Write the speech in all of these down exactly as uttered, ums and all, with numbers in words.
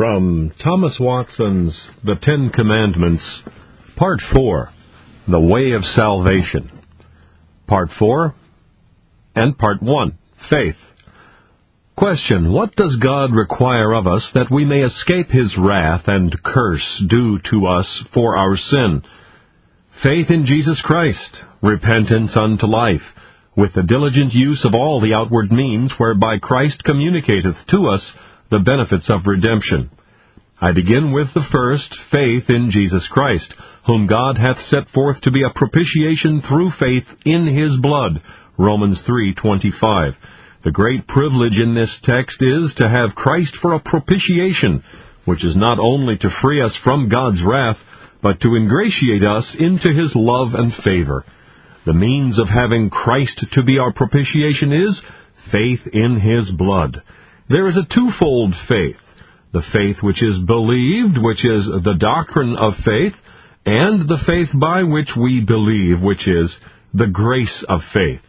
From Thomas Watson's The Ten Commandments, Part four, The Way of Salvation. Part four and Part one, Faith. Question: what does God require of us that we may escape His wrath and curse due to us for our sin? Faith in Jesus Christ, repentance unto life, with the diligent use of all the outward means whereby Christ communicateth to us the benefits of redemption. I begin with the first, faith in Jesus Christ, whom God hath set forth to be a propitiation through faith in His blood, Romans three twenty-five. The great privilege in this text is to have Christ for a propitiation, which is not only to free us from God's wrath, but to ingratiate us into His love and favor. The means of having Christ to be our propitiation is faith in His blood. There is a twofold faith, the faith which is believed, which is the doctrine of faith, and the faith by which we believe, which is the grace of faith.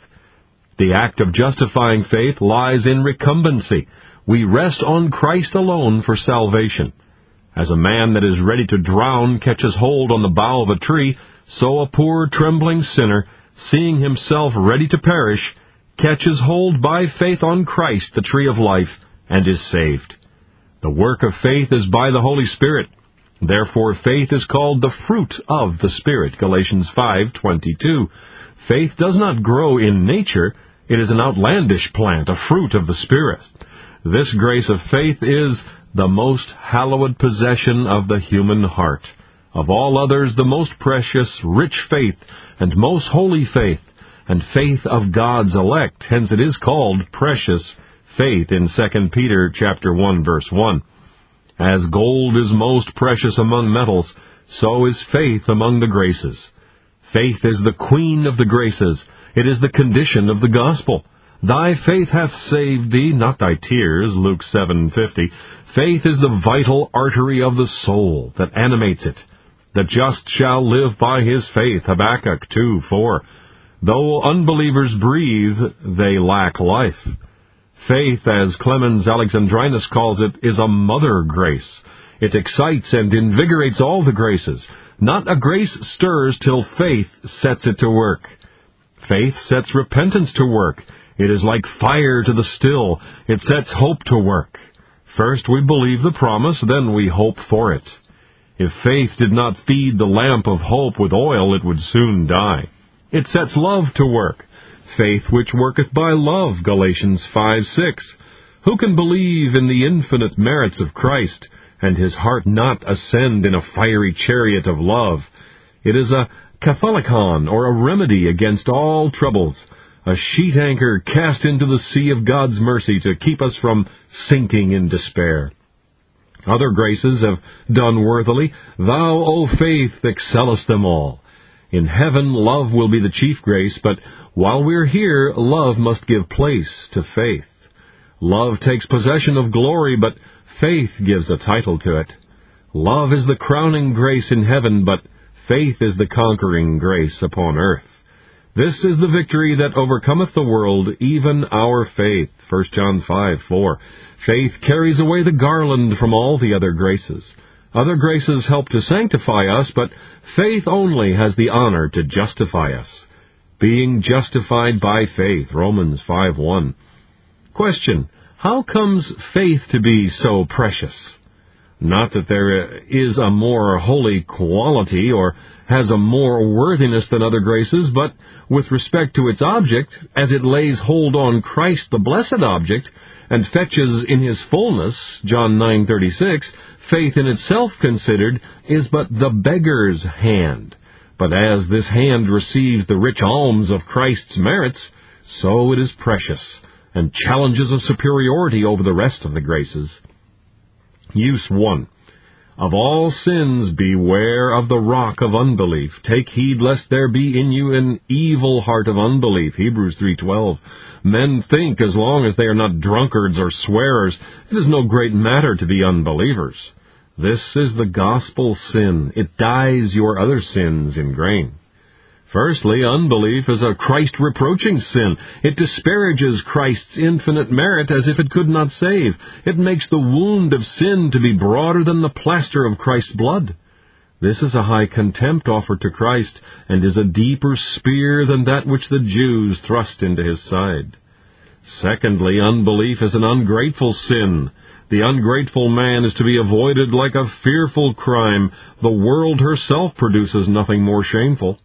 The act of justifying faith lies in recumbency. We rest on Christ alone for salvation. As a man that is ready to drown catches hold on the bough of a tree, so a poor trembling sinner, seeing himself ready to perish, catches hold by faith on Christ, the tree of life, and is saved. The work of faith is by the Holy Spirit. Therefore, faith is called the fruit of the Spirit, Galatians five twenty-two. Faith does not grow in nature. It is an outlandish plant, a fruit of the Spirit. This grace of faith is the most hallowed possession of the human heart. Of all others, the most precious, rich faith, and most holy faith, and faith of God's elect. Hence it is called precious faith in Second Peter chapter one, verse one. As gold is most precious among metals, so is faith among the graces. Faith is the queen of the graces. It is the condition of the gospel. Thy faith hath saved thee, not thy tears, Luke seven fifty. Faith is the vital artery of the soul that animates it. The just shall live by his faith, Habakkuk two four. Though unbelievers breathe, they lack life. Faith, as Clemens Alexandrinus calls it, is a mother grace. It excites and invigorates all the graces. Not a grace stirs till faith sets it to work. Faith sets repentance to work. It is like fire to the still. It sets hope to work. First we believe the promise, then we hope for it. If faith did not feed the lamp of hope with oil, it would soon die. It sets love to work. Faith which worketh by love, Galatians five six. Who can believe in the infinite merits of Christ, and his heart not ascend in a fiery chariot of love? It is a catholicon, or a remedy against all troubles, a sheet anchor cast into the sea of God's mercy to keep us from sinking in despair. Other graces have done worthily. Thou, O faith, excellest them all. In heaven, love will be the chief grace, but while we're here, love must give place to faith. Love takes possession of glory, but faith gives a title to it. Love is the crowning grace in heaven, but faith is the conquering grace upon earth. This is the victory that overcometh the world, even our faith, First John five four. Faith carries away the garland from all the other graces. Other graces help to sanctify us, but faith only has the honor to justify us. Being justified by faith, Romans five one. Question: how comes faith to be so precious? Not that there is a more holy quality or has a more worthiness than other graces, but with respect to its object, as it lays hold on Christ, the blessed object, and fetches in His fullness, John nine thirty-six, faith in itself considered is but the beggar's hand. But as this hand receives the rich alms of Christ's merits, so it is precious, and challenges a superiority over the rest of the graces. Use one. Of all sins beware of the rock of unbelief. Take heed lest there be in you an evil heart of unbelief, Hebrews three twelve. Men think, as long as they are not drunkards or swearers, it is no great matter to be unbelievers. This is the gospel sin. It dyes your other sins in grain. Firstly, unbelief is a Christ-reproaching sin. It disparages Christ's infinite merit as if it could not save. It makes the wound of sin to be broader than the plaster of Christ's blood. This is a high contempt offered to Christ, and is a deeper spear than that which the Jews thrust into his side. Secondly, unbelief is an ungrateful sin. The ungrateful man is to be avoided like a fearful crime. The world herself produces nothing more shameful.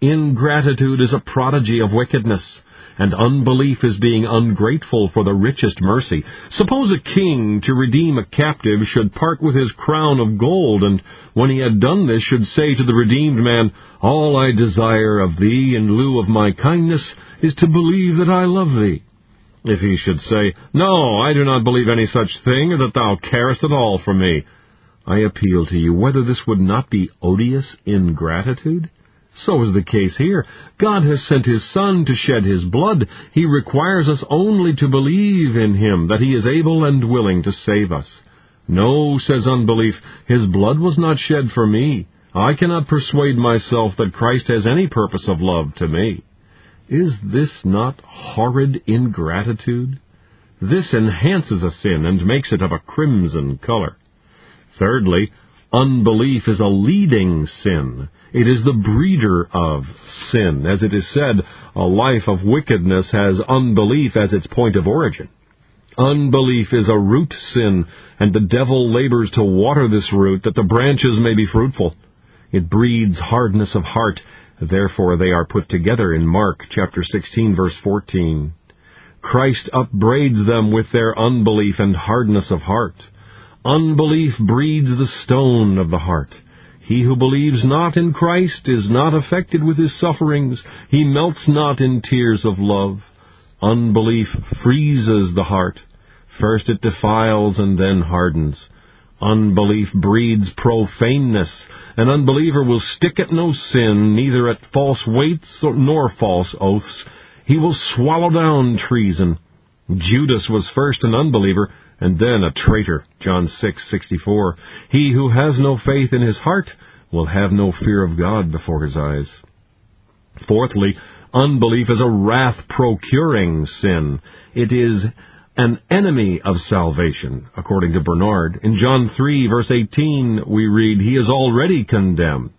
Ingratitude is a prodigy of wickedness, and unbelief is being ungrateful for the richest mercy. Suppose a king, to redeem a captive, should part with his crown of gold, and when he had done this should say to the redeemed man, "All I desire of thee in lieu of my kindness is to believe that I love thee." If he should say, "No, I do not believe any such thing, or that thou carest at all for me," I appeal to you whether this would not be odious ingratitude? So is the case here. God has sent His Son to shed His blood. He requires us only to believe in Him, that He is able and willing to save us. "No," says unbelief, "His blood was not shed for me. I cannot persuade myself that Christ has any purpose of love to me." Is this not horrid ingratitude? This enhances a sin and makes it of a crimson color. Thirdly, unbelief is a leading sin. It is the breeder of sin. As it is said, a life of wickedness has unbelief as its point of origin. Unbelief is a root sin, and the devil labors to water this root that the branches may be fruitful. It breeds hardness of heart. Therefore they are put together in Mark chapter sixteen, verse fourteen. Christ upbraids them with their unbelief and hardness of heart. Unbelief breeds the stone of the heart. He who believes not in Christ is not affected with his sufferings. He melts not in tears of love. Unbelief freezes the heart. First it defiles and then hardens. Unbelief breeds profaneness. An unbeliever will stick at no sin, neither at false weights nor false oaths. He will swallow down treason. Judas was first an unbeliever, and then a traitor, John six sixty-four. He who has no faith in his heart will have no fear of God before his eyes. Fourthly, unbelief is a wrath-procuring sin. It is an enemy of salvation, according to Bernard. In John three, verse eighteen, we read, "He is already condemned.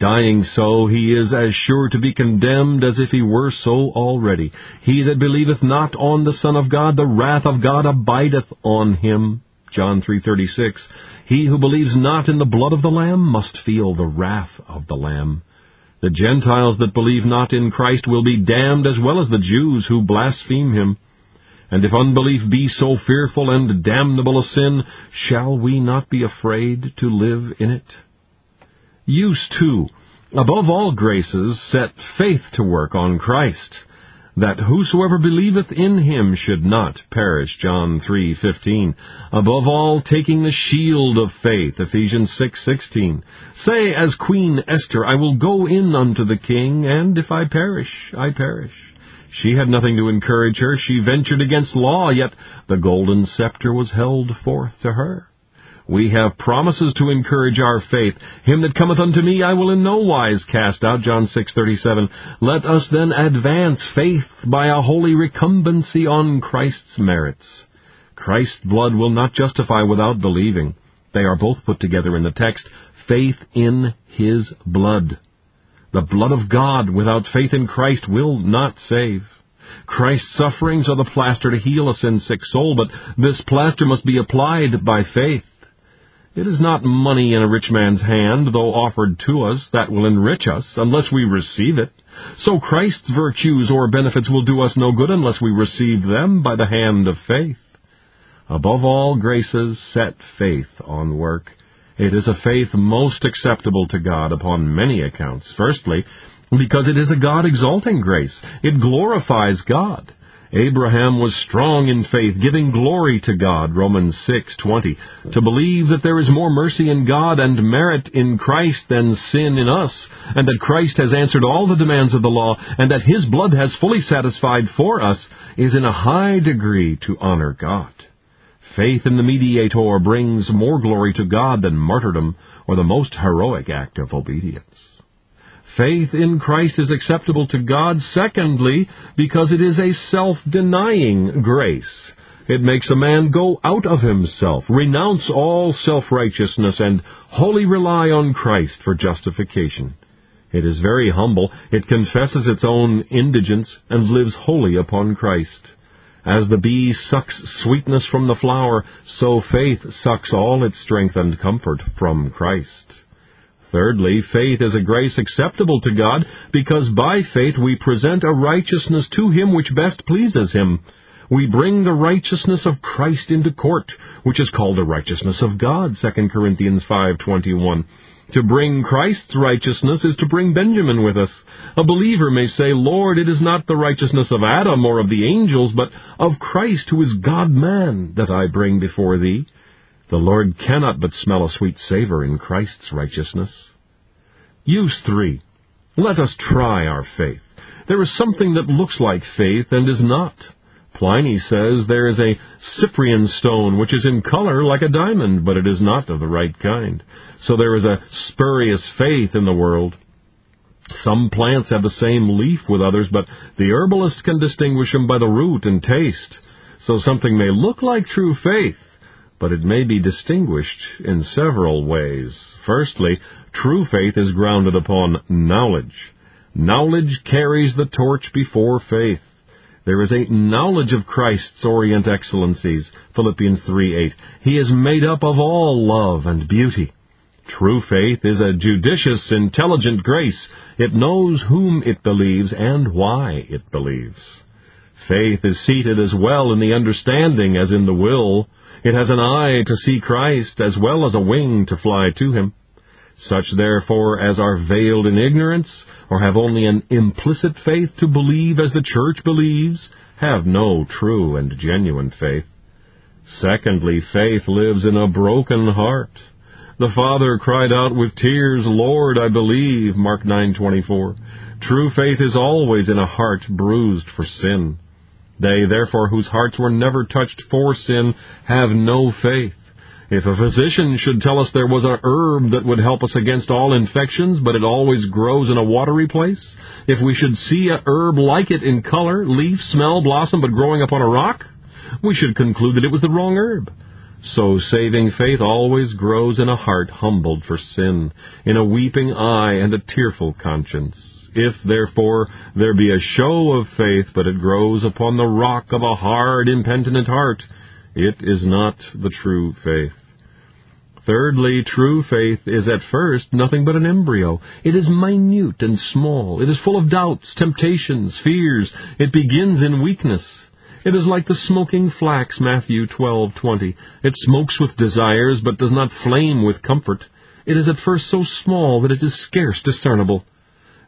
Dying so, he is as sure to be condemned as if he were so already. He that believeth not on the Son of God, the wrath of God abideth on him." John three thirty-six. He who believes not in the blood of the Lamb must feel the wrath of the Lamb. The Gentiles that believe not in Christ will be damned, as well as the Jews who blaspheme him. And if unbelief be so fearful and damnable a sin, shall we not be afraid to live in it? Use two, above all graces, set faith to work on Christ, that whosoever believeth in him should not perish, John three fifteen. Above all, taking the shield of faith, Ephesians six sixteen. Say, as Queen Esther, "I will go in unto the king, and if I perish, I perish." She had nothing to encourage her. She ventured against law, yet the golden scepter was held forth to her. We have promises to encourage our faith. "Him that cometh unto me I will in no wise cast out," John six thirty-seven. Let us then advance faith by a holy recumbency on Christ's merits. Christ's blood will not justify without believing. They are both put together in the text, faith in His blood. The blood of God without faith in Christ will not save. Christ's sufferings are the plaster to heal a sin-sick soul, but this plaster must be applied by faith. It is not money in a rich man's hand, though offered to us, that will enrich us, unless we receive it. So Christ's virtues or benefits will do us no good unless we receive them by the hand of faith. Above all graces, set faith on work. It is a faith most acceptable to God upon many accounts. Firstly, because it is a God-exalting grace. It glorifies God. Abraham was strong in faith, giving glory to God, Romans six twenty. To believe that there is more mercy in God and merit in Christ than sin in us, and that Christ has answered all the demands of the law, and that His blood has fully satisfied for us, is in a high degree to honor God. Faith in the mediator brings more glory to God than martyrdom or the most heroic act of obedience. Faith in Christ is acceptable to God, secondly, because it is a self-denying grace. It makes a man go out of himself, renounce all self-righteousness, and wholly rely on Christ for justification. It is very humble. It confesses its own indigence and lives wholly upon Christ. As the bee sucks sweetness from the flower, so faith sucks all its strength and comfort from Christ. Thirdly, faith is a grace acceptable to God, because by faith we present a righteousness to Him which best pleases Him. We bring the righteousness of Christ into court, which is called the righteousness of God, Second Corinthians five twenty-one. To bring Christ's righteousness is to bring Benjamin with us. A believer may say, Lord, it is not the righteousness of Adam or of the angels, but of Christ, who is God-man, that I bring before thee. The Lord cannot but smell a sweet savor in Christ's righteousness. Use three. Let us try our faith. There is something that looks like faith and is not. Pliny says there is a Cyprian stone which is in color like a diamond, but it is not of the right kind. So there is a spurious faith in the world. Some plants have the same leaf with others, but the herbalist can distinguish them by the root and taste. So something may look like true faith, but it may be distinguished in several ways. Firstly, true faith is grounded upon knowledge. Knowledge carries the torch before faith. There is a knowledge of Christ's orient excellencies, Philippians three eight. He is made up of all love and beauty. True faith is a judicious, intelligent grace. It knows whom it believes and why it believes. Faith is seated as well in the understanding as in the will. It has an eye to see Christ as well as a wing to fly to Him. Such, therefore, as are veiled in ignorance, or have only an implicit faith to believe as the church believes, have no true and genuine faith. Secondly, faith lives in a broken heart. The Father cried out with tears, Lord, I believe, Mark nine twenty-four. True faith is always in a heart bruised for sin. They, therefore, whose hearts were never touched for sin, have no faith. If a physician should tell us there was a herb that would help us against all infections, but it always grows in a watery place, if we should see a herb like it in color, leaf, smell, blossom, but growing upon a rock, we should conclude that it was the wrong herb. So saving faith always grows in a heart humbled for sin, in a weeping eye and a tearful conscience. If, therefore, there be a show of faith, but it grows upon the rock of a hard, impenitent heart, it is not the true faith. Thirdly, true faith is at first nothing but an embryo. It is minute and small. It is full of doubts, temptations, fears. It begins in weakness. It is like the smoking flax, Matthew twelve twenty. It smokes with desires, but does not flame with comfort. It is at first so small that it is scarce discernible.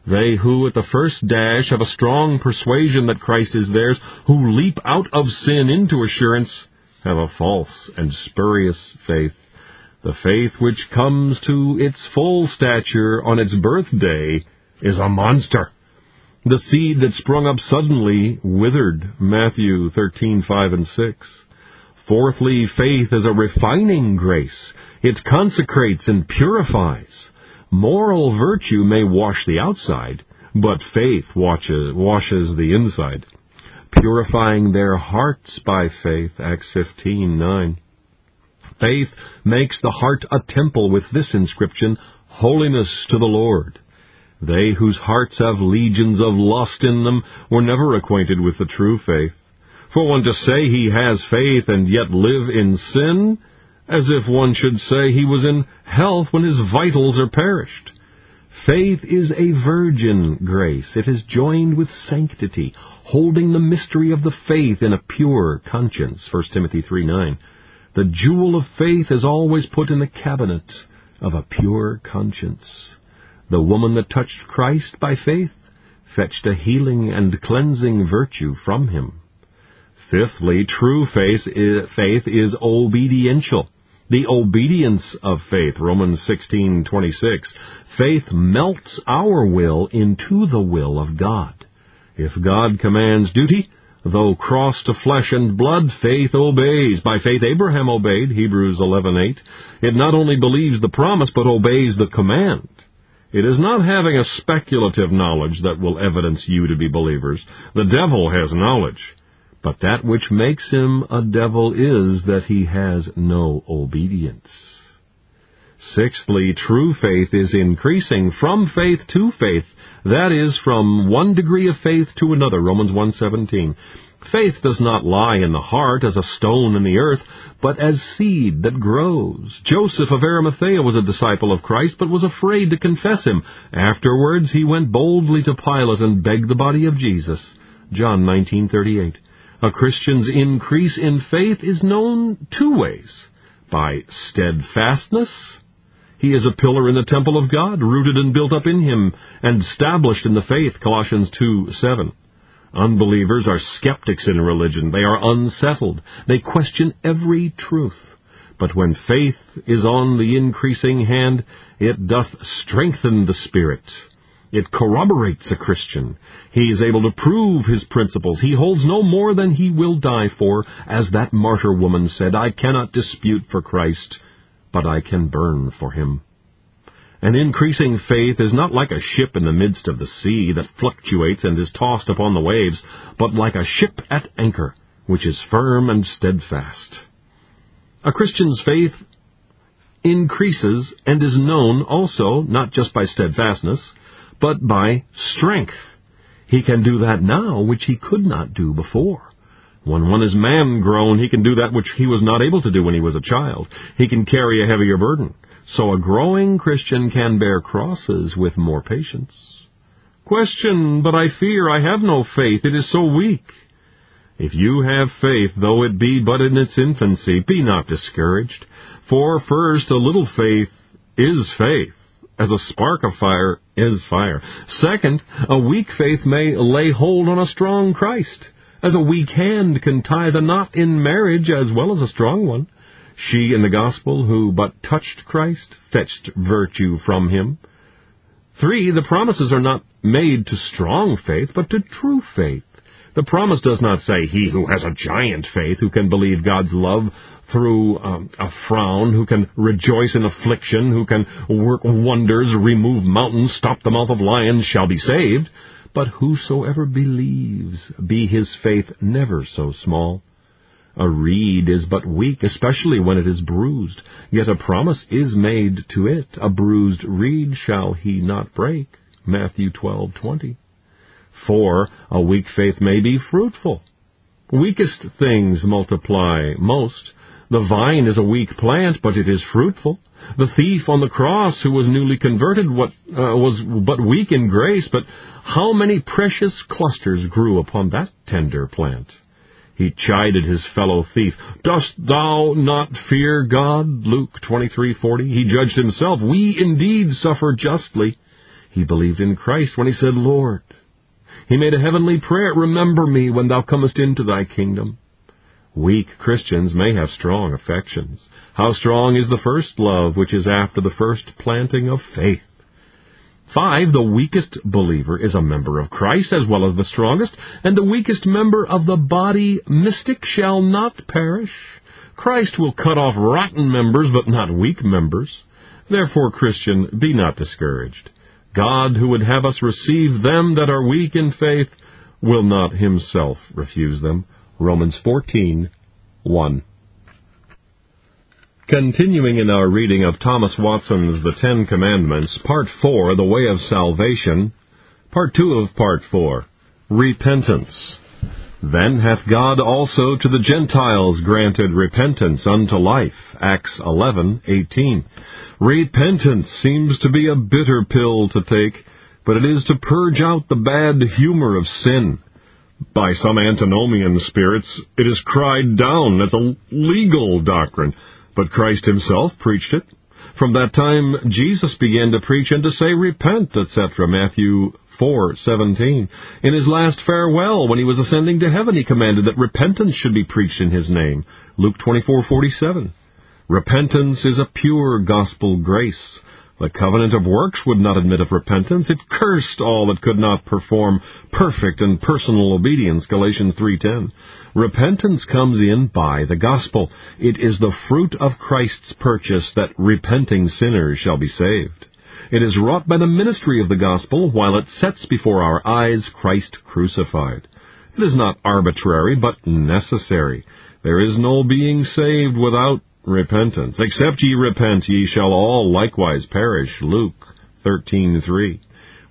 They who at the first dash have a strong persuasion that Christ is theirs, who leap out of sin into assurance, have a false and spurious faith. The faith which comes to its full stature on its birthday is a monster. The seed that sprung up suddenly withered, Matthew thirteen five and six. Fourthly, faith is a refining grace. It consecrates and purifies. Moral virtue may wash the outside, but faith washes, washes the inside, purifying their hearts by faith, Acts fifteen nine. Faith makes the heart a temple with this inscription, Holiness to the Lord. They whose hearts have legions of lust in them were never acquainted with the true faith. For one to say he has faith and yet live in sin, as if one should say he was in health when his vitals are perished. Faith is a virgin grace. It is joined with sanctity, holding the mystery of the faith in a pure conscience, First Timothy three nine. The jewel of faith is always put in the cabinet of a pure conscience. The woman that touched Christ by faith fetched a healing and cleansing virtue from Him. Fifthly, true faith is, faith is obediential. The obedience of faith, Romans sixteen twenty-six. Faith melts our will into the will of God. If God commands duty, though crossed to flesh and blood, faith obeys. By faith Abraham obeyed, Hebrews eleven eight. It not only believes the promise, but obeys the command. It is not having a speculative knowledge that will evidence you to be believers. The devil has knowledge. But that which makes him a devil is that he has no obedience. Sixthly, true faith is increasing from faith to faith, that is, from one degree of faith to another, Romans one seventeen. Faith does not lie in the heart as a stone in the earth, but as seed that grows. Joseph of Arimathea was a disciple of Christ, but was afraid to confess him. Afterwards he went boldly to Pilate and begged the body of Jesus. John nineteen thirty-eight. A Christian's increase in faith is known two ways. By steadfastness. He is a pillar in the temple of God, rooted and built up in him, and established in the faith, Colossians two seven. Unbelievers are skeptics in religion. They are unsettled. They question every truth. But when faith is on the increasing hand, it doth strengthen the spirit. It corroborates a Christian. He is able to prove his principles. He holds no more than he will die for. As that martyr woman said, I cannot dispute for Christ, but I can burn for him. An increasing faith is not like a ship in the midst of the sea that fluctuates and is tossed upon the waves, but like a ship at anchor, which is firm and steadfast. A Christian's faith increases and is known also, not just by steadfastness, but by strength. He can do that now which he could not do before. When one is man-grown, he can do that which he was not able to do when he was a child. He can carry a heavier burden. So a growing Christian can bear crosses with more patience. Question, but I fear I have no faith. It is so weak. If you have faith, though it be but in its infancy, be not discouraged. For first, a little faith is faith, as a spark of fire is fire. Second, a weak faith may lay hold on a strong Christ, as a weak hand can tie the knot in marriage as well as a strong one. She in the gospel who but touched Christ fetched virtue from him. Three, the promises are not made to strong faith, but to true faith. The promise does not say, he who has a giant faith, who can believe God's love through um, a frown, who can rejoice in affliction, who can work wonders, remove mountains, stop the mouth of lions, shall be saved. But whosoever believes, be his faith never so small. A reed is but weak, especially when it is bruised. Yet a promise is made to it. A bruised reed shall he not break. Matthew twelve twenty. Four, a weak faith may be fruitful. Weakest things multiply most. The vine is a weak plant, but it is fruitful. The thief on the cross who was newly converted what, uh, was but weak in grace, but how many precious clusters grew upon that tender plant? He chided his fellow thief. Dost thou not fear God? Luke twenty-three forty. He judged himself. We indeed suffer justly. He believed in Christ when he said, Lord. He made a heavenly prayer. Remember me when thou comest into thy kingdom. Weak Christians may have strong affections. How strong is the first love, which is after the first planting of faith? Five, the weakest believer is a member of Christ as well as the strongest, and the weakest member of the body mystic shall not perish. Christ will cut off rotten members, but not weak members. Therefore, Christian, be not discouraged. God, who would have us receive them that are weak in faith, will not himself refuse them. Romans fourteen one. Continuing in our reading of Thomas Watson's The Ten Commandments, Part four, The Way of Salvation, Part two of Part four, Repentance. Then hath God also to the Gentiles granted repentance unto life, Acts eleven eighteen. Repentance seems to be a bitter pill to take, but it is to purge out the bad humor of sin. By some antinomian spirits, it is cried down as a legal doctrine, but Christ himself preached it. From that time, Jesus began to preach and to say, Repent, et cetera, Matthew four seventeen. In his last farewell, when he was ascending to heaven, he commanded that repentance should be preached in his name, Luke twenty-four forty-seven. Repentance is a pure gospel grace. The covenant of works would not admit of repentance. It cursed all that could not perform perfect and personal obedience, Galatians three ten. Repentance comes in by the gospel. It is the fruit of Christ's purchase that repenting sinners shall be saved. It is wrought by the ministry of the gospel while it sets before our eyes Christ crucified. It is not arbitrary, but necessary. There is no being saved without repentance. Except ye repent, ye shall all likewise perish. Luke thirteen three.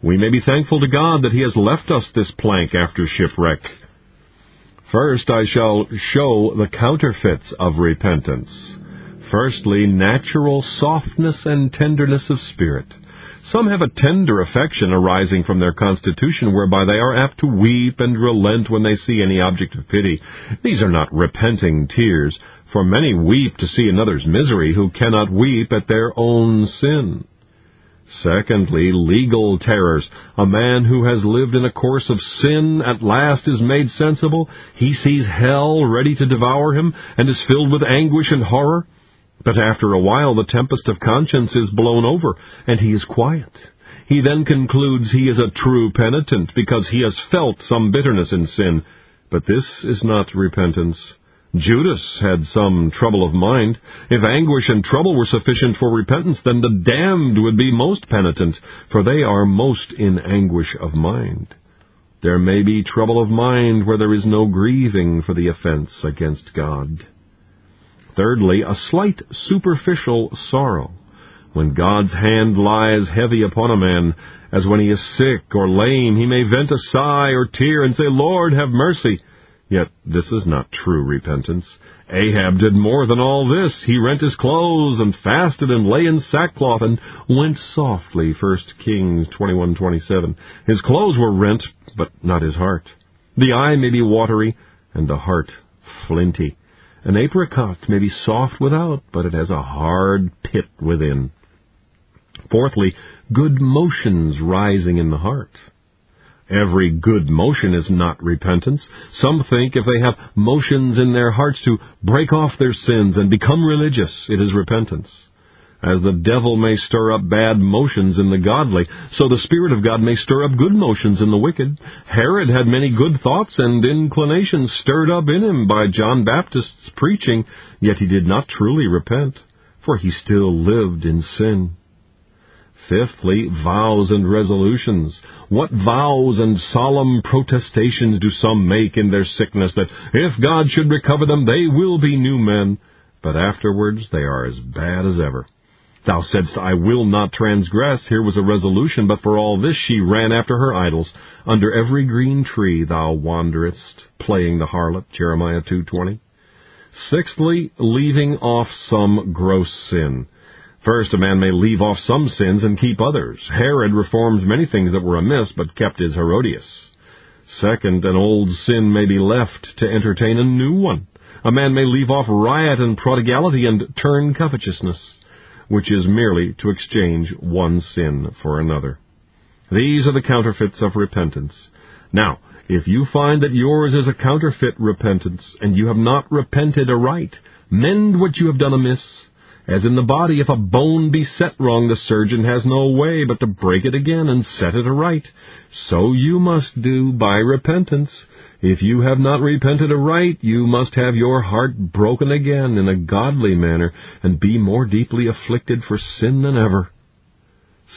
We may be thankful to God that he has left us this plank after shipwreck. First, I shall show the counterfeits of repentance. Firstly, natural softness and tenderness of spirit. Some have a tender affection arising from their constitution, whereby they are apt to weep and relent when they see any object of pity. These are not repenting tears, for many weep to see another's misery who cannot weep at their own sin. Secondly, legal terrors. A man who has lived in a course of sin at last is made sensible. He sees hell ready to devour him and is filled with anguish and horror. But after a while the tempest of conscience is blown over, and he is quiet. He then concludes he is a true penitent, because he has felt some bitterness in sin. But this is not repentance. Judas had some trouble of mind. If anguish and trouble were sufficient for repentance, then the damned would be most penitent, for they are most in anguish of mind. There may be trouble of mind where there is no grieving for the offense against God. Thirdly, a slight superficial sorrow. When God's hand lies heavy upon a man, as when he is sick or lame, he may vent a sigh or tear and say, "Lord, have mercy." Yet this is not true repentance. Ahab did more than all this. He rent his clothes and fasted and lay in sackcloth and went softly, First Kings twenty-one twenty-seven. His clothes were rent, but not his heart. The eye may be watery and the heart flinty. An apricot may be soft without, but it has a hard pit within. Fourthly, good motions rising in the heart. Every good motion is not repentance. Some think if they have motions in their hearts to break off their sins and become religious, it is repentance. As the devil may stir up bad motions in the godly, so the Spirit of God may stir up good motions in the wicked. Herod had many good thoughts and inclinations stirred up in him by John Baptist's preaching, yet he did not truly repent, for he still lived in sin. Fifthly, vows and resolutions. What vows and solemn protestations do some make in their sickness that if God should recover them, they will be new men, but afterwards they are as bad as ever. Thou saidst, I will not transgress. Here was a resolution, but for all this she ran after her idols. Under every green tree thou wanderest, playing the harlot, Jeremiah two twenty. Sixthly, leaving off some gross sin. First, a man may leave off some sins and keep others. Herod reformed many things that were amiss, but kept his Herodias. Second, an old sin may be left to entertain a new one. A man may leave off riot and prodigality and turn covetousness, which is merely to exchange one sin for another. These are the counterfeits of repentance. Now, if you find that yours is a counterfeit repentance, and you have not repented aright, mend what you have done amiss. As in the body, if a bone be set wrong, the surgeon has no way but to break it again and set it aright. So you must do by repentance. If you have not repented aright, you must have your heart broken again in a godly manner, and be more deeply afflicted for sin than ever.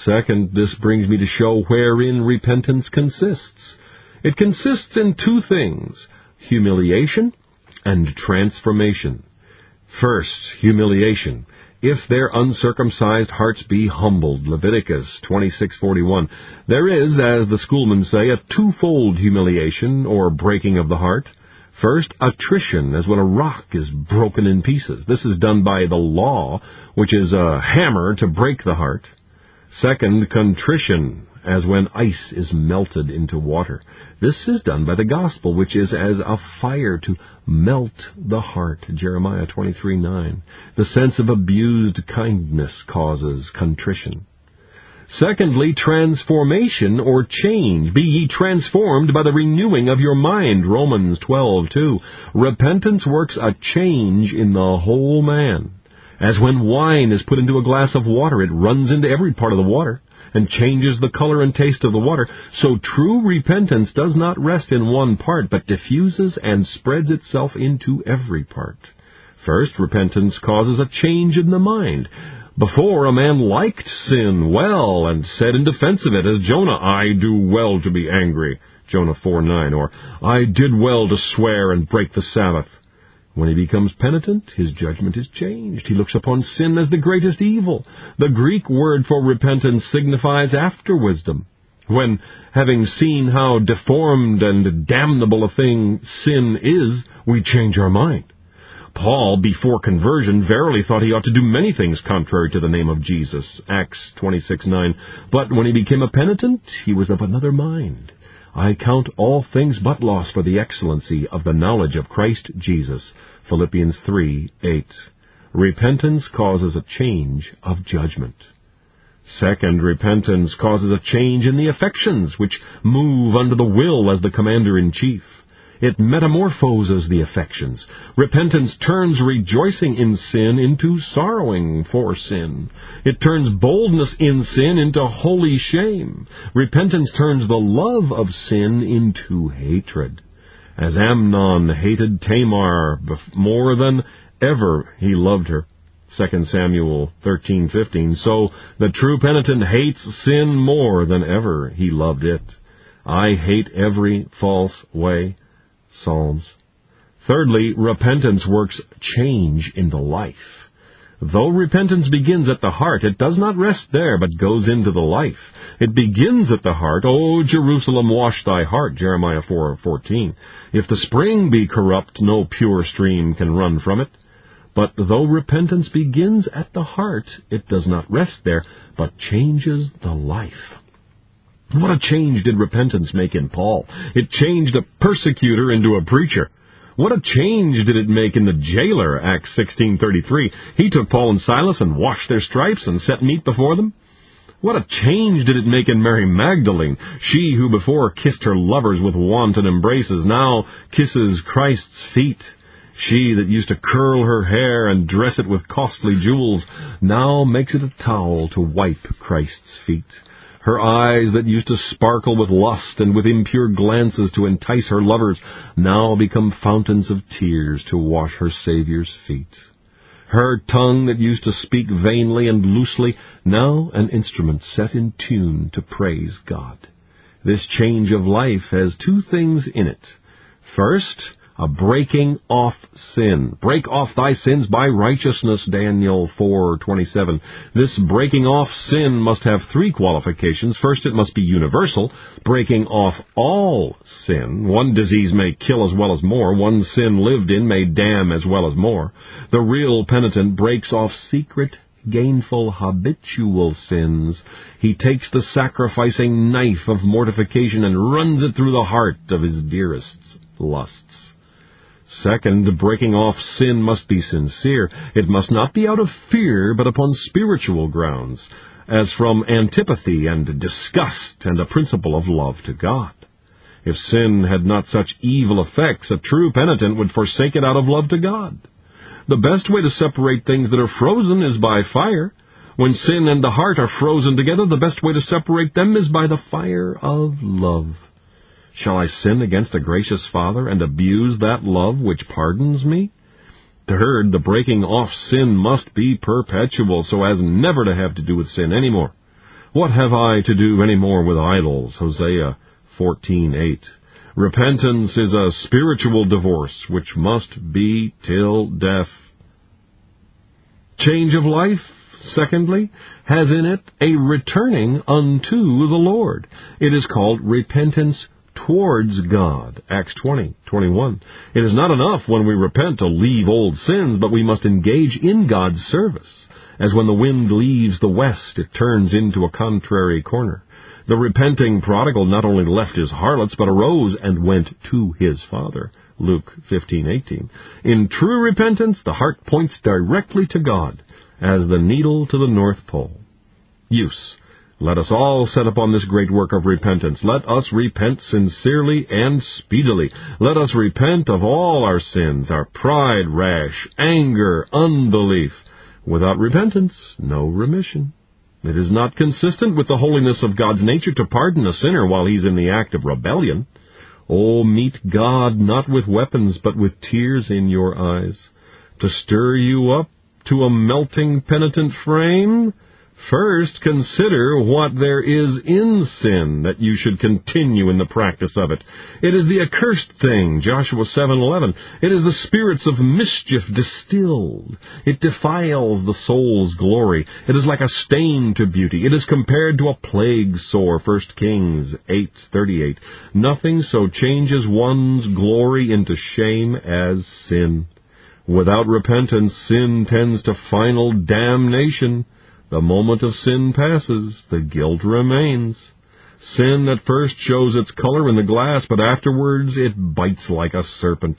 Second, this brings me to show wherein repentance consists. It consists in two things, humiliation and transformation. First, humiliation. If their uncircumcised hearts be humbled, Leviticus twenty-six forty-one. There is, as the schoolmen say, a twofold humiliation, or breaking of the heart. First, attrition, as when a rock is broken in pieces. This is done by the law, which is a hammer to break the heart. Second, contrition, as when ice is melted into water. This is done by the gospel, which is as a fire to melt the heart, Jeremiah twenty-three nine. The sense of abused kindness causes contrition. Secondly, transformation or change. Be ye transformed by the renewing of your mind, Romans twelve two. Repentance works a change in the whole man. As when wine is put into a glass of water, it runs into every part of the water and changes the color and taste of the water. So true repentance does not rest in one part, but diffuses and spreads itself into every part. First, repentance causes a change in the mind. Before, a man liked sin well and said in defense of it, as Jonah, I do well to be angry, Jonah four nine, or I did well to swear and break the Sabbath. When he becomes penitent, his judgment is changed. He looks upon sin as the greatest evil. The Greek word for repentance signifies after wisdom. When, having seen how deformed and damnable a thing sin is, we change our mind. Paul, before conversion, verily thought he ought to do many things contrary to the name of Jesus, Acts twenty-six nine. But when he became a penitent, he was of another mind. I count all things but loss for the excellency of the knowledge of Christ Jesus, Philippians three eight. Repentance causes a change of judgment. Second, repentance causes a change in the affections, which move under the will as the commander-in-chief. It metamorphoses the affections. Repentance turns rejoicing in sin into sorrowing for sin. It turns boldness in sin into holy shame. Repentance turns the love of sin into hatred. As Amnon hated Tamar more than ever he loved her, Second Samuel thirteen fifteen, so the true penitent hates sin more than ever he loved it. I hate every false way, Psalms. Thirdly, repentance works change in the life. Though repentance begins at the heart, it does not rest there, but goes into the life. It begins at the heart. O Jerusalem, wash thy heart, Jeremiah four fourteen. If the spring be corrupt, no pure stream can run from it. But though repentance begins at the heart, it does not rest there, but changes the life. What a change did repentance make in Paul! It changed a persecutor into a preacher. What a change did it make in the jailer, Acts sixteen thirty-three. He took Paul and Silas and washed their stripes and set meat before them. What a change did it make in Mary Magdalene! She who before kissed her lovers with wanton embraces now kisses Christ's feet. She that used to curl her hair and dress it with costly jewels now makes it a towel to wipe Christ's feet. Her eyes that used to sparkle with lust and with impure glances to entice her lovers now become fountains of tears to wash her Saviour's feet. Her tongue that used to speak vainly and loosely, now an instrument set in tune to praise God. This change of life has two things in it. First, a breaking off sin. Break off thy sins by righteousness, Daniel four twenty-seven. This breaking off sin must have three qualifications. First, it must be universal, breaking off all sin. One disease may kill as well as more. One sin lived in may damn as well as more. The real penitent breaks off secret, gainful, habitual sins. He takes the sacrificing knife of mortification and runs it through the heart of his dearest lusts. Second, breaking off sin must be sincere. It must not be out of fear, but upon spiritual grounds, as from antipathy and disgust and a principle of love to God. If sin had not such evil effects, a true penitent would forsake it out of love to God. The best way to separate things that are frozen is by fire. When sin and the heart are frozen together, the best way to separate them is by the fire of love. Shall I sin against a gracious Father and abuse that love which pardons me? Third, the breaking off sin must be perpetual, so as never to have to do with sin any more. What have I to do any more with idols? Hosea fourteen eight. Repentance is a spiritual divorce which must be till death. Change of life, secondly, has in it a returning unto the Lord. It is called repentance towards God, Acts twenty twenty-one. It is not enough when we repent to leave old sins, but we must engage in God's service. As when the wind leaves the west, it turns into a contrary corner. The repenting prodigal not only left his harlots, but arose and went to his father, Luke fifteen eighteen. In true repentance, the heart points directly to God, as the needle to the North Pole. Use. Let us all set upon this great work of repentance. Let us repent sincerely and speedily. Let us repent of all our sins, our pride, rash, anger, unbelief. Without repentance, no remission. It is not consistent with the holiness of God's nature to pardon a sinner while he is in the act of rebellion. Oh, meet God not with weapons, but with tears in your eyes, to stir you up to a melting penitent frame? First, consider what there is in sin that you should continue in the practice of it. It is the accursed thing, Joshua seven eleven. It is the spirits of mischief distilled. It defiles the soul's glory. It is like a stain to beauty. It is compared to a plague sore, First Kings eight thirty-eight. Nothing so changes one's glory into shame as sin. Without repentance, sin tends to final damnation. The moment of sin passes, the guilt remains. Sin at first shows its color in the glass, but afterwards it bites like a serpent.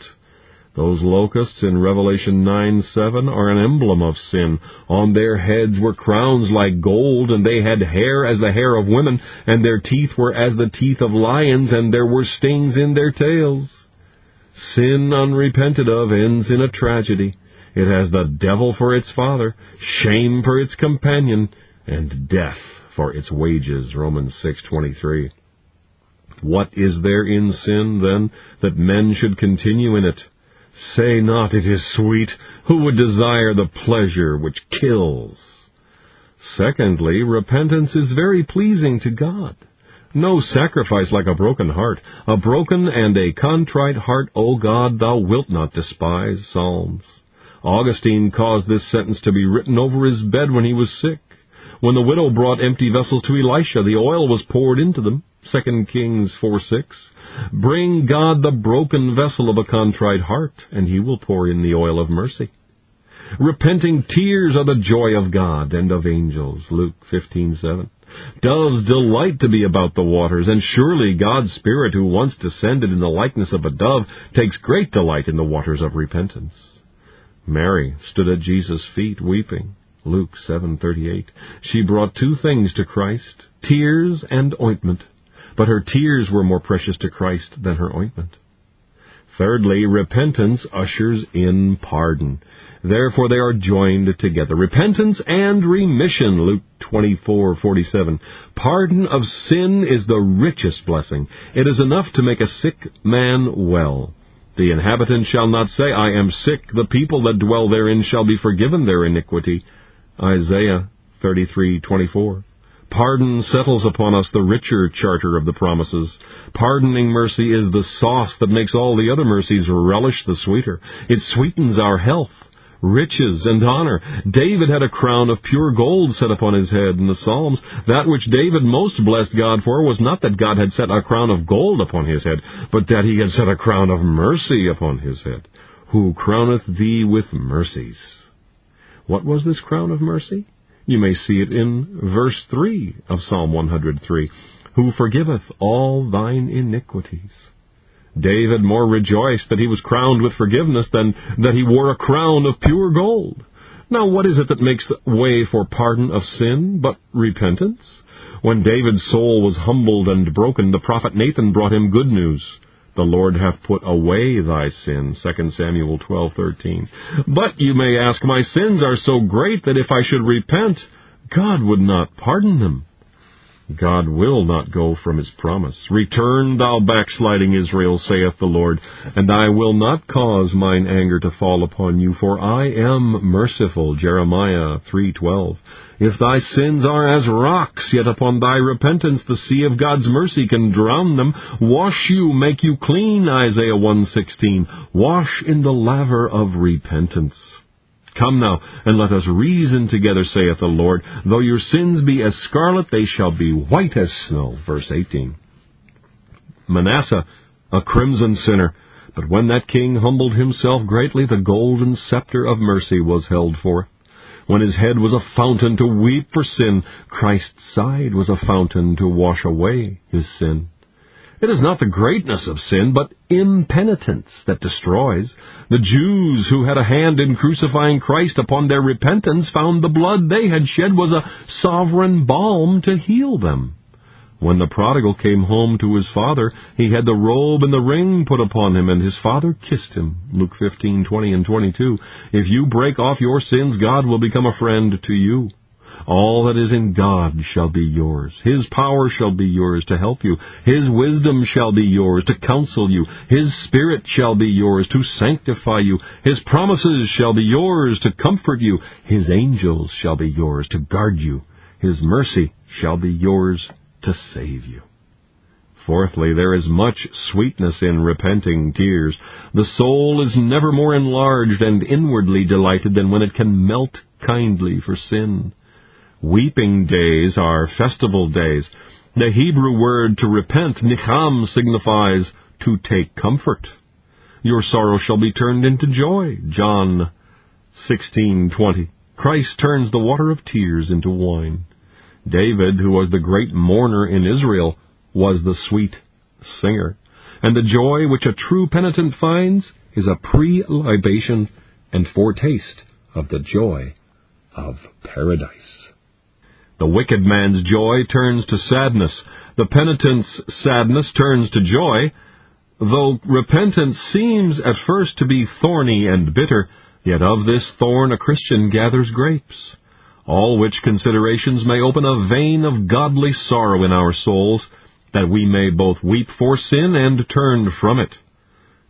Those locusts in Revelation nine seven are an emblem of sin. On their heads were crowns like gold, and they had hair as the hair of women, and their teeth were as the teeth of lions, and there were stings in their tails. Sin unrepented of ends in a tragedy. It has the devil for its father, shame for its companion, and death for its wages, Romans six twenty-three. What is there in sin, then, that men should continue in it? Say not, it is sweet. Who would desire the pleasure which kills? Secondly, repentance is very pleasing to God. No sacrifice like a broken heart. A broken and a contrite heart, O God, thou wilt not despise, Psalms. Augustine caused this sentence to be written over his bed when he was sick. When the widow brought empty vessels to Elisha, the oil was poured into them, Second Kings four six. Bring God the broken vessel of a contrite heart, and he will pour in the oil of mercy. Repenting tears are the joy of God and of angels, Luke fifteen seven. Doves delight to be about the waters, and surely God's Spirit, who once descended in the likeness of a dove, takes great delight in the waters of repentance. Mary stood at Jesus' feet weeping, Luke seven thirty-eight. She brought two things to Christ, tears and ointment, but her tears were more precious to Christ than her ointment. Thirdly, repentance ushers in pardon. Therefore they are joined together. Repentance and remission, Luke twenty-four forty-seven. Pardon of sin is the richest blessing. It is enough to make a sick man well. The inhabitants shall not say, I am sick. The people that dwell therein shall be forgiven their iniquity. Isaiah thirty-three twenty-four. Pardon settles upon us the richer charter of the promises. Pardoning mercy is the sauce that makes all the other mercies relish the sweeter. It sweetens our health, riches, and honor. David had a crown of pure gold set upon his head in the Psalms. That which David most blessed God for was not that God had set a crown of gold upon his head, but that he had set a crown of mercy upon his head. Who crowneth thee with mercies? What was this crown of mercy? You may see it in verse three of Psalm one hundred three. Who forgiveth all thine iniquities? David more rejoiced that he was crowned with forgiveness than that he wore a crown of pure gold. Now what is it that makes the way for pardon of sin but repentance? When David's soul was humbled and broken, the prophet Nathan brought him good news. The Lord hath put away thy sin, Second Samuel twelve thirteen. But you may ask, my sins are so great that if I should repent, God would not pardon them. God will not go from his promise. Return, thou backsliding Israel, saith the Lord, and I will not cause mine anger to fall upon you, for I am merciful, Jeremiah three twelve. If thy sins are as rocks, yet upon thy repentance the sea of God's mercy can drown them. Wash you, make you clean, Isaiah one sixteen. Wash in the laver of repentance. Come now, and let us reason together, saith the Lord. Though your sins be as scarlet, they shall be white as snow. Verse eighteen. Manasseh, a crimson sinner. But when that king humbled himself greatly, the golden scepter of mercy was held forth. When his head was a fountain to weep for sin, Christ's side was a fountain to wash away his sin. It is not the greatness of sin, but impenitence that destroys. The Jews who had a hand in crucifying Christ upon their repentance found the blood they had shed was a sovereign balm to heal them. When the prodigal came home to his father, he had the robe and the ring put upon him, and his father kissed him. Luke fifteen twenty and twenty-two. If you break off your sins, God will become a friend to you. All that is in God shall be yours. His power shall be yours to help you. His wisdom shall be yours to counsel you. His Spirit shall be yours to sanctify you. His promises shall be yours to comfort you. His angels shall be yours to guard you. His mercy shall be yours to save you. Fourthly, there is much sweetness in repenting tears. The soul is never more enlarged and inwardly delighted than when it can melt kindly for sin. Weeping days are festival days. The Hebrew word to repent, nicham, signifies to take comfort. Your sorrow shall be turned into joy, John sixteen twenty. Christ turns the water of tears into wine. David, who was the great mourner in Israel, was the sweet singer. And the joy which a true penitent finds is a pre-libation and foretaste of the joy of paradise. The wicked man's joy turns to sadness. The penitent's sadness turns to joy. Though repentance seems at first to be thorny and bitter, yet of this thorn a Christian gathers grapes. All which considerations may open a vein of godly sorrow in our souls, that we may both weep for sin and turn from it.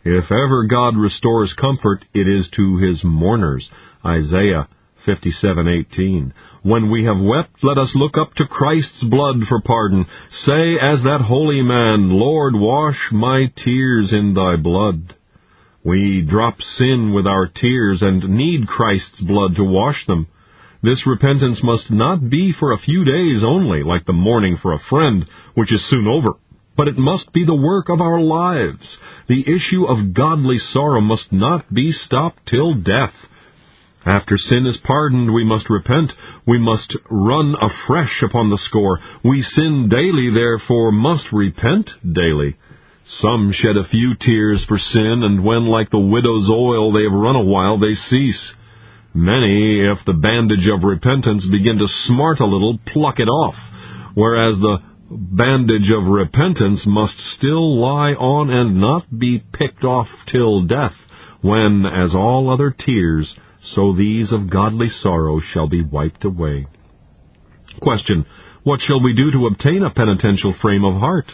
If ever God restores comfort, it is to his mourners. Isaiah fifty-seven eighteen. When we have wept, let us look up to Christ's blood for pardon. Say as that holy man, Lord, wash my tears in thy blood. We drop sin with our tears and need Christ's blood to wash them. This repentance must not be for a few days only, like the mourning for a friend, which is soon over, but it must be the work of our lives. The issue of godly sorrow must not be stopped till death. After sin is pardoned, we must repent. We must run afresh upon the score. We sin daily, therefore must repent daily. Some shed a few tears for sin, and when, like the widow's oil, they have run a while, they cease. Many, if the bandage of repentance begin to smart a little, pluck it off, whereas the bandage of repentance must still lie on and not be picked off till death, when, as all other tears, so these of godly sorrow shall be wiped away. Question: what shall we do to obtain a penitential frame of heart?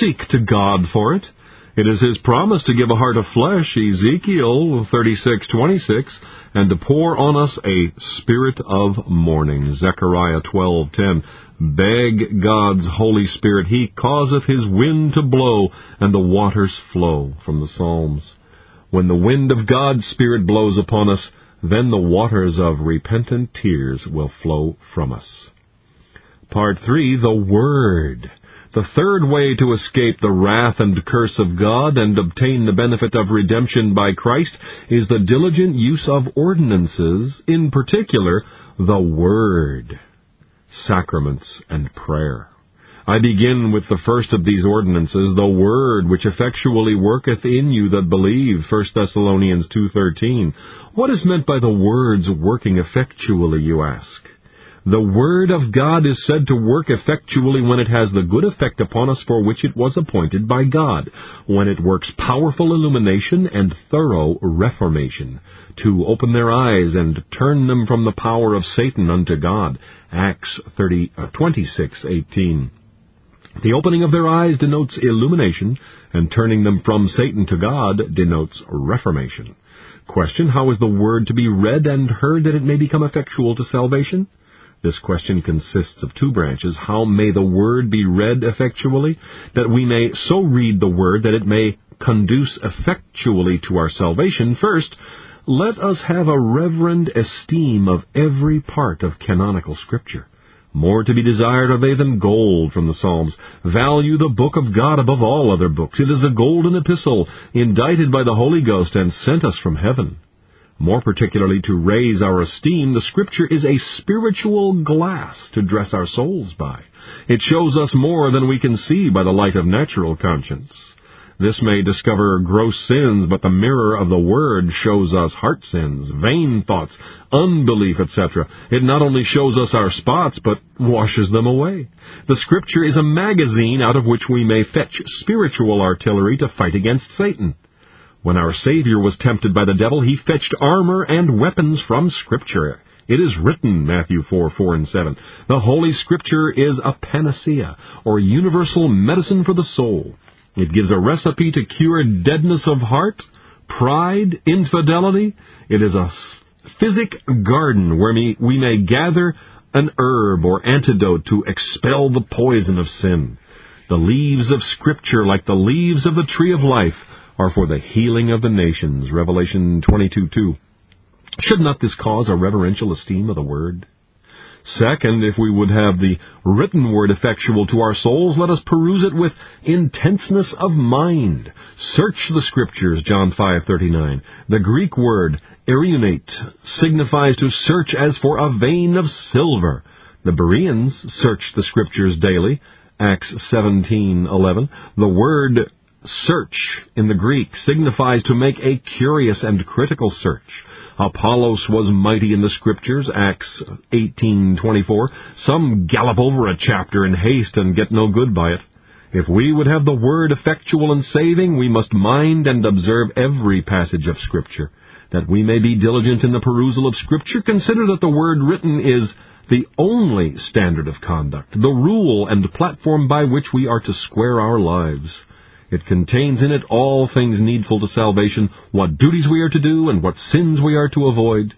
Seek to God for it. It is his promise to give a heart of flesh, Ezekiel thirty-six twenty-six, and to pour on us a spirit of mourning, Zechariah twelve ten. Beg God's Holy Spirit, he causeth his wind to blow, and the waters flow, from the Psalms. When the wind of God's Spirit blows upon us, then the waters of repentant tears will flow from us. Part three, the Word. The third way to escape the wrath and curse of God and obtain the benefit of redemption by Christ is the diligent use of ordinances, in particular, the Word, sacraments, and prayer. I begin with the first of these ordinances, the Word, which effectually worketh in you that believe, First Thessalonians two thirteen. What is meant by the Word's working effectually, you ask? The Word of God is said to work effectually when it has the good effect upon us for which it was appointed by God, when it works powerful illumination and thorough reformation, to open their eyes and turn them from the power of Satan unto God. Acts twenty-six eighteen. The opening of their eyes denotes illumination, and turning them from Satan to God denotes reformation. Question: how is the Word to be read and heard that it may become effectual to salvation? This question consists of two branches. How may the Word be read effectually? That we may so read the Word that it may conduce effectually to our salvation. First, let us have a reverent esteem of every part of canonical Scripture. More to be desired are they than gold, from the Psalms. Value the book of God above all other books. It is a golden epistle, indited by the Holy Ghost and sent us from heaven. More particularly to raise our esteem, the Scripture is a spiritual glass to dress our souls by. It shows us more than we can see by the light of natural conscience. This may discover gross sins, but the mirror of the Word shows us heart sins, vain thoughts, unbelief, et cetera. It not only shows us our spots, but washes them away. The Scripture is a magazine out of which we may fetch spiritual artillery to fight against Satan. When our Savior was tempted by the devil, he fetched armor and weapons from Scripture. It is written, Matthew four, four and seven. The Holy Scripture is a panacea, or universal medicine for the soul. It gives a recipe to cure deadness of heart, pride, infidelity. It is a physic garden where we may gather an herb or antidote to expel the poison of sin. The leaves of Scripture, like the leaves of the tree of life, are for the healing of the nations. Revelation twenty-two, two. Should not this cause a reverential esteem of the Word? Second, if we would have the written Word effectual to our souls, let us peruse it with intenseness of mind. Search the Scriptures, John five, thirty-nine. The Greek word, erunate, signifies to search as for a vein of silver. The Bereans searched the Scriptures daily, Acts seventeen, eleven. The word search in the Greek signifies to make a curious and critical search. Apollos was mighty in the Scriptures, Acts eighteen, twenty-four. Some gallop over a chapter in haste and get no good by it. If we would have the Word effectual and saving, we must mind and observe every passage of Scripture. That we may be diligent in the perusal of Scripture, consider that the Word written is the only standard of conduct, the rule and platform by which we are to square our lives. It contains in it all things needful to salvation, what duties we are to do and what sins we are to avoid.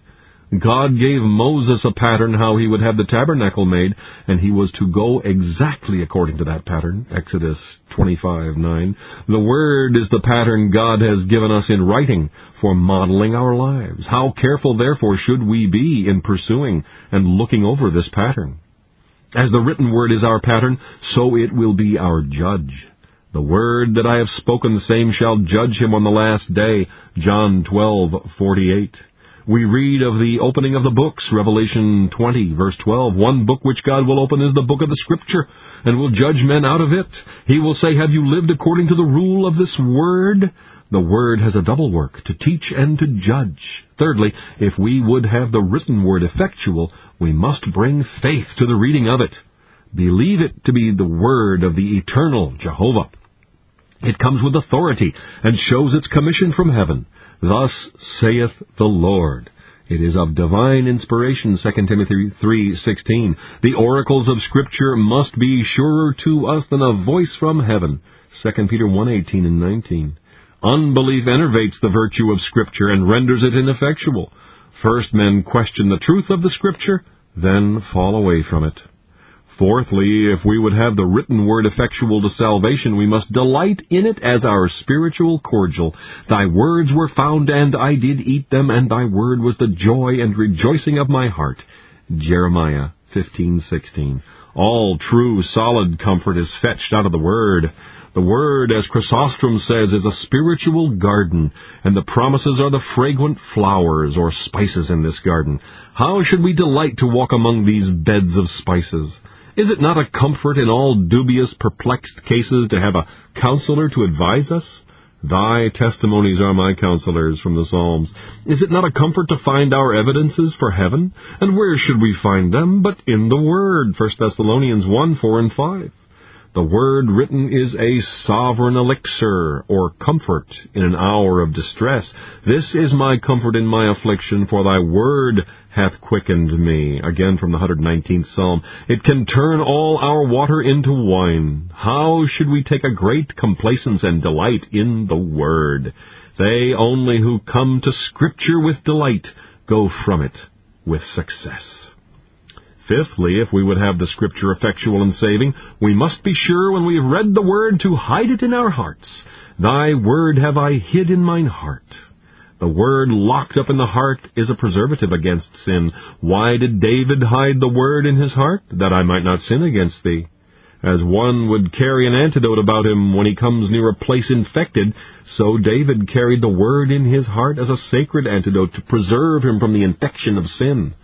God gave Moses a pattern how he would have the tabernacle made, and he was to go exactly according to that pattern, Exodus twenty-five, nine. The Word is the pattern God has given us in writing for modeling our lives. How careful, therefore, should we be in pursuing and looking over this pattern? As the written Word is our pattern, so it will be our judge. The word that I have spoken, the same shall judge him on the last day, John twelve, forty-eight. We read of the opening of the books, Revelation twenty, verse twelve. One book which God will open is the book of the Scripture, and will judge men out of it. He will say, have you lived according to the rule of this word? The word has a double work, to teach and to judge. Thirdly, if we would have the written word effectual, we must bring faith to the reading of it. Believe it to be the word of the eternal Jehovah. It comes with authority and shows its commission from heaven. Thus saith the Lord. It is of divine inspiration, Second Timothy three sixteen. The oracles of Scripture must be surer to us than a voice from heaven, Second Peter one, eighteen and nineteen. Unbelief enervates the virtue of Scripture and renders it ineffectual. First men question the truth of the Scripture, then fall away from it. Fourthly, if we would have the written word effectual to salvation, we must delight in it as our spiritual cordial. Thy words were found, and I did eat them, and thy word was the joy and rejoicing of my heart. Jeremiah fifteen sixteen. All true, solid comfort is fetched out of the Word. The Word, as Chrysostom says, is a spiritual garden, and the promises are the fragrant flowers or spices in this garden. How should we delight to walk among these beds of spices? Is it not a comfort in all dubious, perplexed cases to have a counselor to advise us? Thy testimonies are my counselors, from the Psalms. Is it not a comfort to find our evidences for heaven? And where should we find them but in the Word, First Thessalonians one, four and five. The Word written is a sovereign elixir, or comfort, in an hour of distress. This is my comfort in my affliction, for thy Word hath quickened me. Again from the one hundred nineteenth Psalm. It can turn all our water into wine. How should we take a great complacence and delight in the Word? They only who come to Scripture with delight go from it with success. Fifthly, if we would have the Scripture effectual and saving, we must be sure when we have read the Word to hide it in our hearts. Thy Word have I hid in mine heart. The Word locked up in the heart is a preservative against sin. Why did David hide the Word in his heart? That I might not sin against thee. As one would carry an antidote about him when he comes near a place infected, so David carried the Word in his heart as a sacred antidote to preserve him from the infection of sin.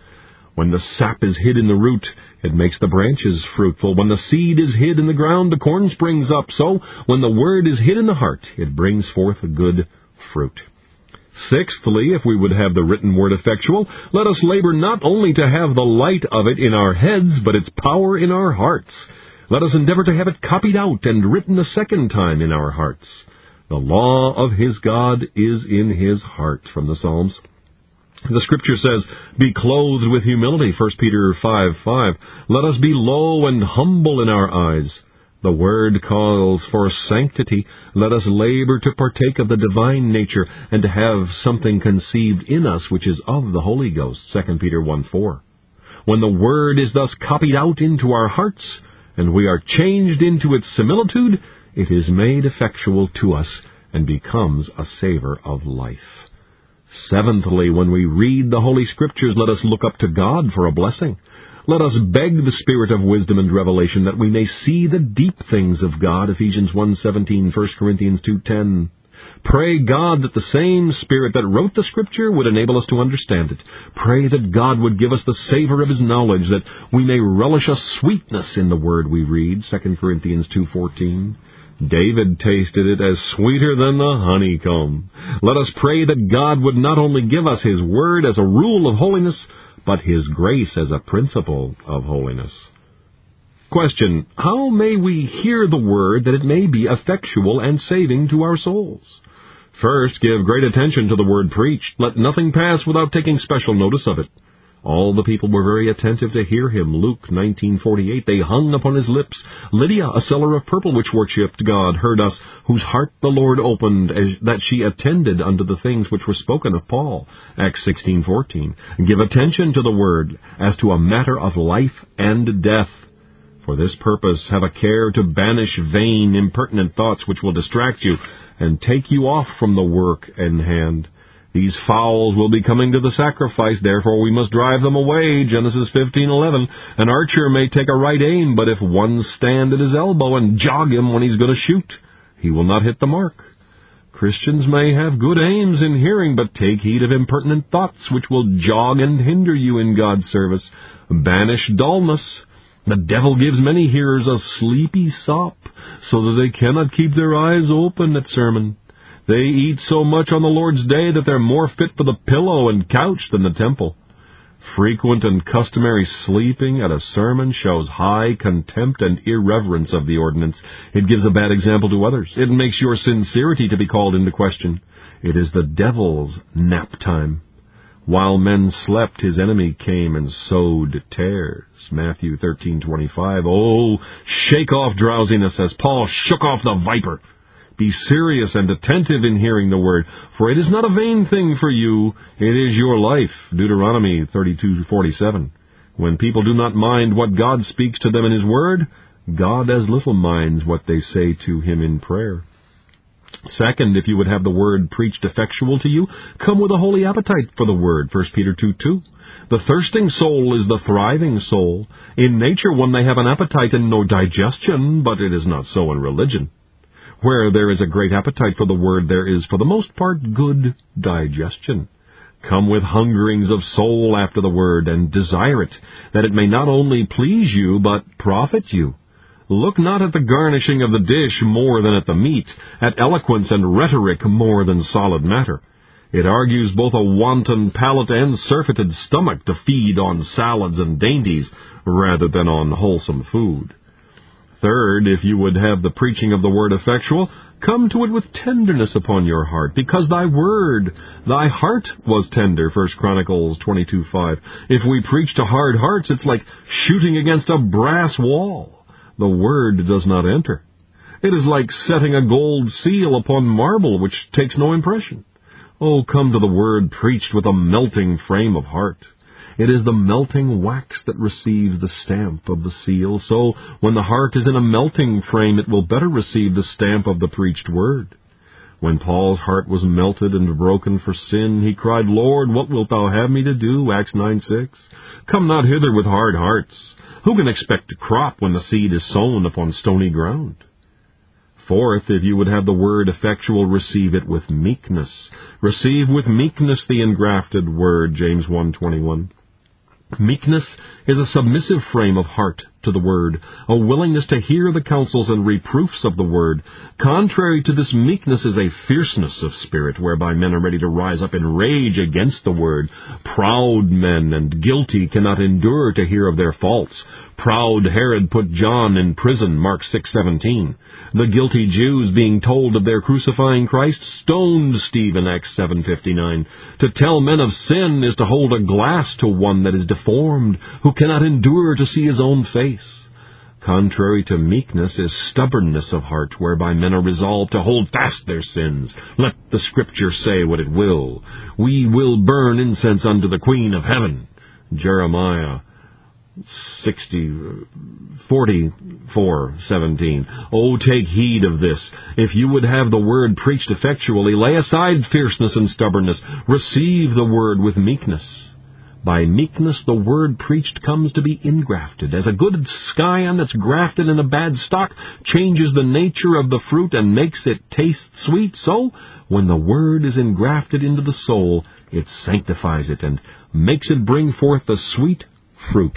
When the sap is hid in the root, it makes the branches fruitful. When the seed is hid in the ground, the corn springs up. So, when the Word is hid in the heart, it brings forth good fruit. Sixthly, if we would have the written Word effectual, let us labor not only to have the light of it in our heads, but its power in our hearts. Let us endeavor to have it copied out and written a second time in our hearts. The law of his God is in his heart, from the Psalms. The Scripture says, "Be clothed with humility," First Peter five five. Let us be low and humble in our eyes. The Word calls for sanctity. Let us labor to partake of the divine nature and to have something conceived in us which is of the Holy Ghost, Second Peter one four. When the Word is thus copied out into our hearts, and we are changed into its similitude, it is made effectual to us and becomes a savor of life. Seventhly, when we read the Holy Scriptures, let us look up to God for a blessing. Let us beg the Spirit of wisdom and revelation that we may see the deep things of God, Ephesians one seventeen, First Corinthians two ten. Pray God that the same Spirit that wrote the Scripture would enable us to understand it. Pray that God would give us the savor of His knowledge, that we may relish a sweetness in the Word we read, Second Corinthians two fourteen. David tasted it as sweeter than the honeycomb. Let us pray that God would not only give us His Word as a rule of holiness, but His grace as a principle of holiness. Question: how may we hear the Word that it may be effectual and saving to our souls? First, give great attention to the word preached. Let nothing pass without taking special notice of it. All the people were very attentive to hear him. Luke nineteen forty-eight. They hung upon his lips. Lydia, a seller of purple which worshipped God, heard us, whose heart the Lord opened, as that she attended unto the things which were spoken of Paul. Acts sixteen fourteen. Give attention to the word as to a matter of life and death. For this purpose, have a care to banish vain, impertinent thoughts which will distract you and take you off from the work in hand. These fowls will be coming to the sacrifice, therefore we must drive them away, Genesis fifteen eleven. An archer may take a right aim, but if one stand at his elbow and jog him when he's going to shoot, he will not hit the mark. Christians may have good aims in hearing, but take heed of impertinent thoughts which will jog and hinder you in God's service. Banish dullness. The devil gives many hearers a sleepy sop, so that they cannot keep their eyes open at sermon. They eat so much on the Lord's Day that they're more fit for the pillow and couch than the temple. Frequent and customary sleeping at a sermon shows high contempt and irreverence of the ordinance. It gives a bad example to others. It makes your sincerity to be called into question. It is the devil's nap time. While men slept, his enemy came and sowed tares. Matthew thirteen twenty-five. Oh, shake off drowsiness as Paul shook off the viper. Be serious and attentive in hearing the word, for it is not a vain thing for you. It is your life. Deuteronomy thirty-two forty-seven. When people do not mind what God speaks to them in His word, God as little minds what they say to Him in prayer. Second, if you would have the word preached effectual to you, come with a holy appetite for the word, First Peter two two. The thirsting soul is the thriving soul. In nature one may have an appetite and no digestion, but it is not so in religion. Where there is a great appetite for the word, there is, for the most part, good digestion. Come with hungerings of soul after the word, and desire it, that it may not only please you, but profit you. Look not at the garnishing of the dish more than at the meat, at eloquence and rhetoric more than solid matter. It argues both a wanton palate and surfeited stomach to feed on salads and dainties, rather than on wholesome food. Third, if you would have the preaching of the word effectual, come to it with tenderness upon your heart, because thy word, thy heart was tender, First Chronicles twenty-two five. If we preach to hard hearts, it's like shooting against a brass wall. The word does not enter. It is like setting a gold seal upon marble, which takes no impression. Oh, come to the word preached with a melting frame of heart. It is the melting wax that receives the stamp of the seal. So, when the heart is in a melting frame, it will better receive the stamp of the preached word. When Paul's heart was melted and broken for sin, he cried, "Lord, what wilt thou have me to do?" Acts nine six. Come not hither with hard hearts. Who can expect to crop when the seed is sown upon stony ground? Fourth, if you would have the word effectual, receive it with meekness. Receive with meekness the engrafted word, James one twenty-one. Meekness is a submissive frame of heart to the word, a willingness to hear the counsels and reproofs of the word. Contrary to this meekness is a fierceness of spirit, whereby men are ready to rise up in rage against the word. Proud men and guilty cannot endure to hear of their faults. Proud Herod put John in prison, Mark six seventeen. The guilty Jews, being told of their crucifying Christ, stoned Stephen, Acts seven fifty-nine. To tell men of sin is to hold a glass to one that is deformed, who cannot endure to see his own face. Contrary to meekness is stubbornness of heart, whereby men are resolved to hold fast their sins. Let the Scripture say what it will. We will burn incense unto the Queen of Heaven. Jeremiah sixty, forty-four, seventeen. Oh, take heed of this. If you would have the word preached effectually, lay aside fierceness and stubbornness. Receive the word with meekness. By meekness the word preached comes to be ingrafted. As a good scion that's grafted in a bad stock changes the nature of the fruit and makes it taste sweet, so when the word is engrafted into the soul, it sanctifies it and makes it bring forth the sweet fruit